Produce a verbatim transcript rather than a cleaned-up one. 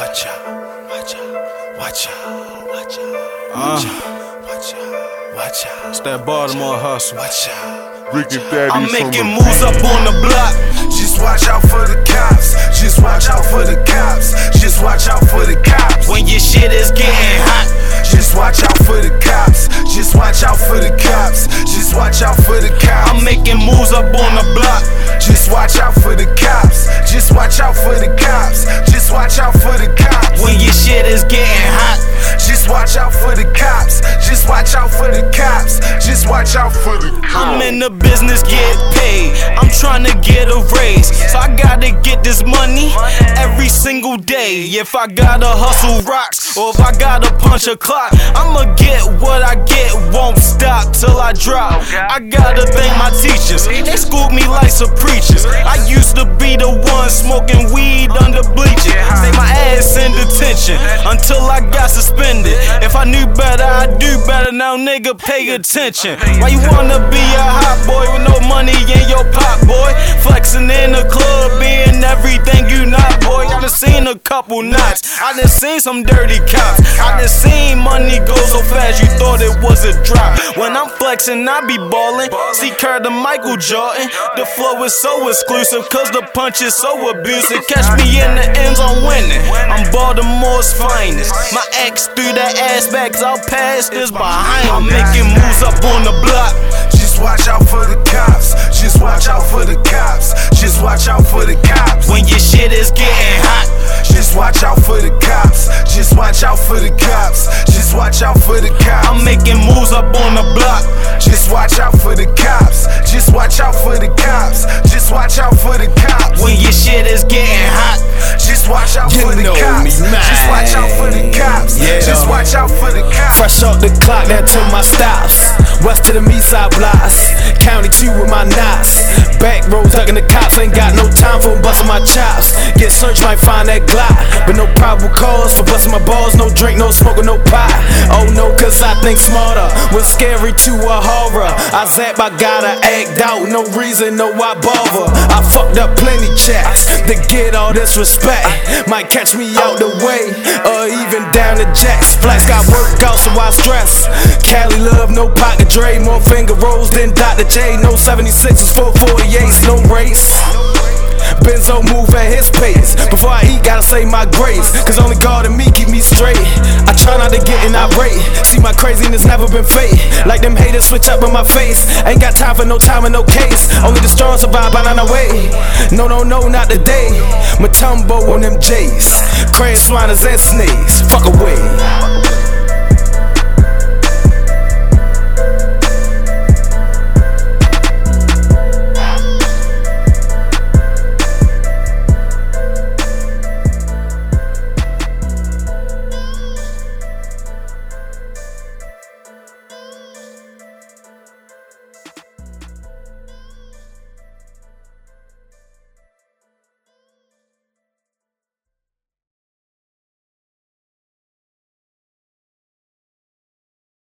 Watch out, watch out, watch out, watch out, watch out, watch out, watch out. It's that Baltimore hustle. Watch out, Ricky Daddy. I'm making moves up on the block. Just watch out for the cops. Just watch out for the cops. Just watch out for the cops. When your shit is getting hot, just watch out for the cops. Just watch out for the cops. Just watch out for the cops. I'm making moves up on the block. Just watch out for the cops. Just watch out for the cops. Just watch out for the cops. When your shit is getting hot, just watch out for the cops. Just watch out for the cops. Just watch out for the cops. I'm in the business, get paid. I'm trying to get a raise, so I gotta get this money every single day. If I gotta hustle rocks, or if I gotta punch a clock, I'ma get what I get, won't stop till I drop. I gotta thank my teachers, they schooled me like some preachers. I used to be the one smoking weed under bleachers. Stay my ass in detention until I got suspended. If I knew better, I'd do better. Now nigga, pay attention. Why you wanna be a hot boy with no money in your pot, boy? Flexing in the club, being everything you not, boy. I done seen a couple knots, I done seen some dirty cops, I done seen money go so fast you thought it was a drop. When I'm flexing, I be ballin', see Kerr to Michael Jordan. The flow is so exclusive, cause the punch is so abusive. Catch me in the end zone winning, I'm Baltimore's finest. My ex threw that ass back, cause I'll pass this behind me. I'm making moves up on the block. Just watch out for the cops. Just watch out for the cops. Just watch out for the cops. When your shit is getting hot, just watch out for the cops. Just watch out for the cops. Just watch out for the cops. I'm making moves up on the block. Just watch out for the cops. Just watch out for the cops. Just watch out for the cops. When your shit is getting hot, just watch out for the cops. Just watch out for the cops. Just watch out for the cops. Fresh off the clock, now to my stops. West to the east side blocks, county two with my knots. Back roads hugging the cops, ain't got no time for busting my chops. Get searched, might find that Glock, but no probable cause for busting my balls. No drink, no smoke, or no pot. Oh no, cause I think smarter. Went scary to a horror. I zap, I gotta act out. No reason, no why bother. I fucked up plenty checks to get all this respect. Might catch me out the way, or even down the jacks. Flex got workouts, so I stress. Cali love, no pocket Dre, more finger rolls than Doctor J. No seventy-sixes, four forty-eights, no race. Benzo move at his pace. Before I eat, gotta say my grace, cause only God and me keep me straight. I try not to get irate. See my craziness never been fake. Like them haters switch up in my face. Ain't got time for no time and no case. Only the strong survive, but on the way. No, no, no, not today. Matumbo on them J's. Crash, swinas, and sneeze. Fuck away.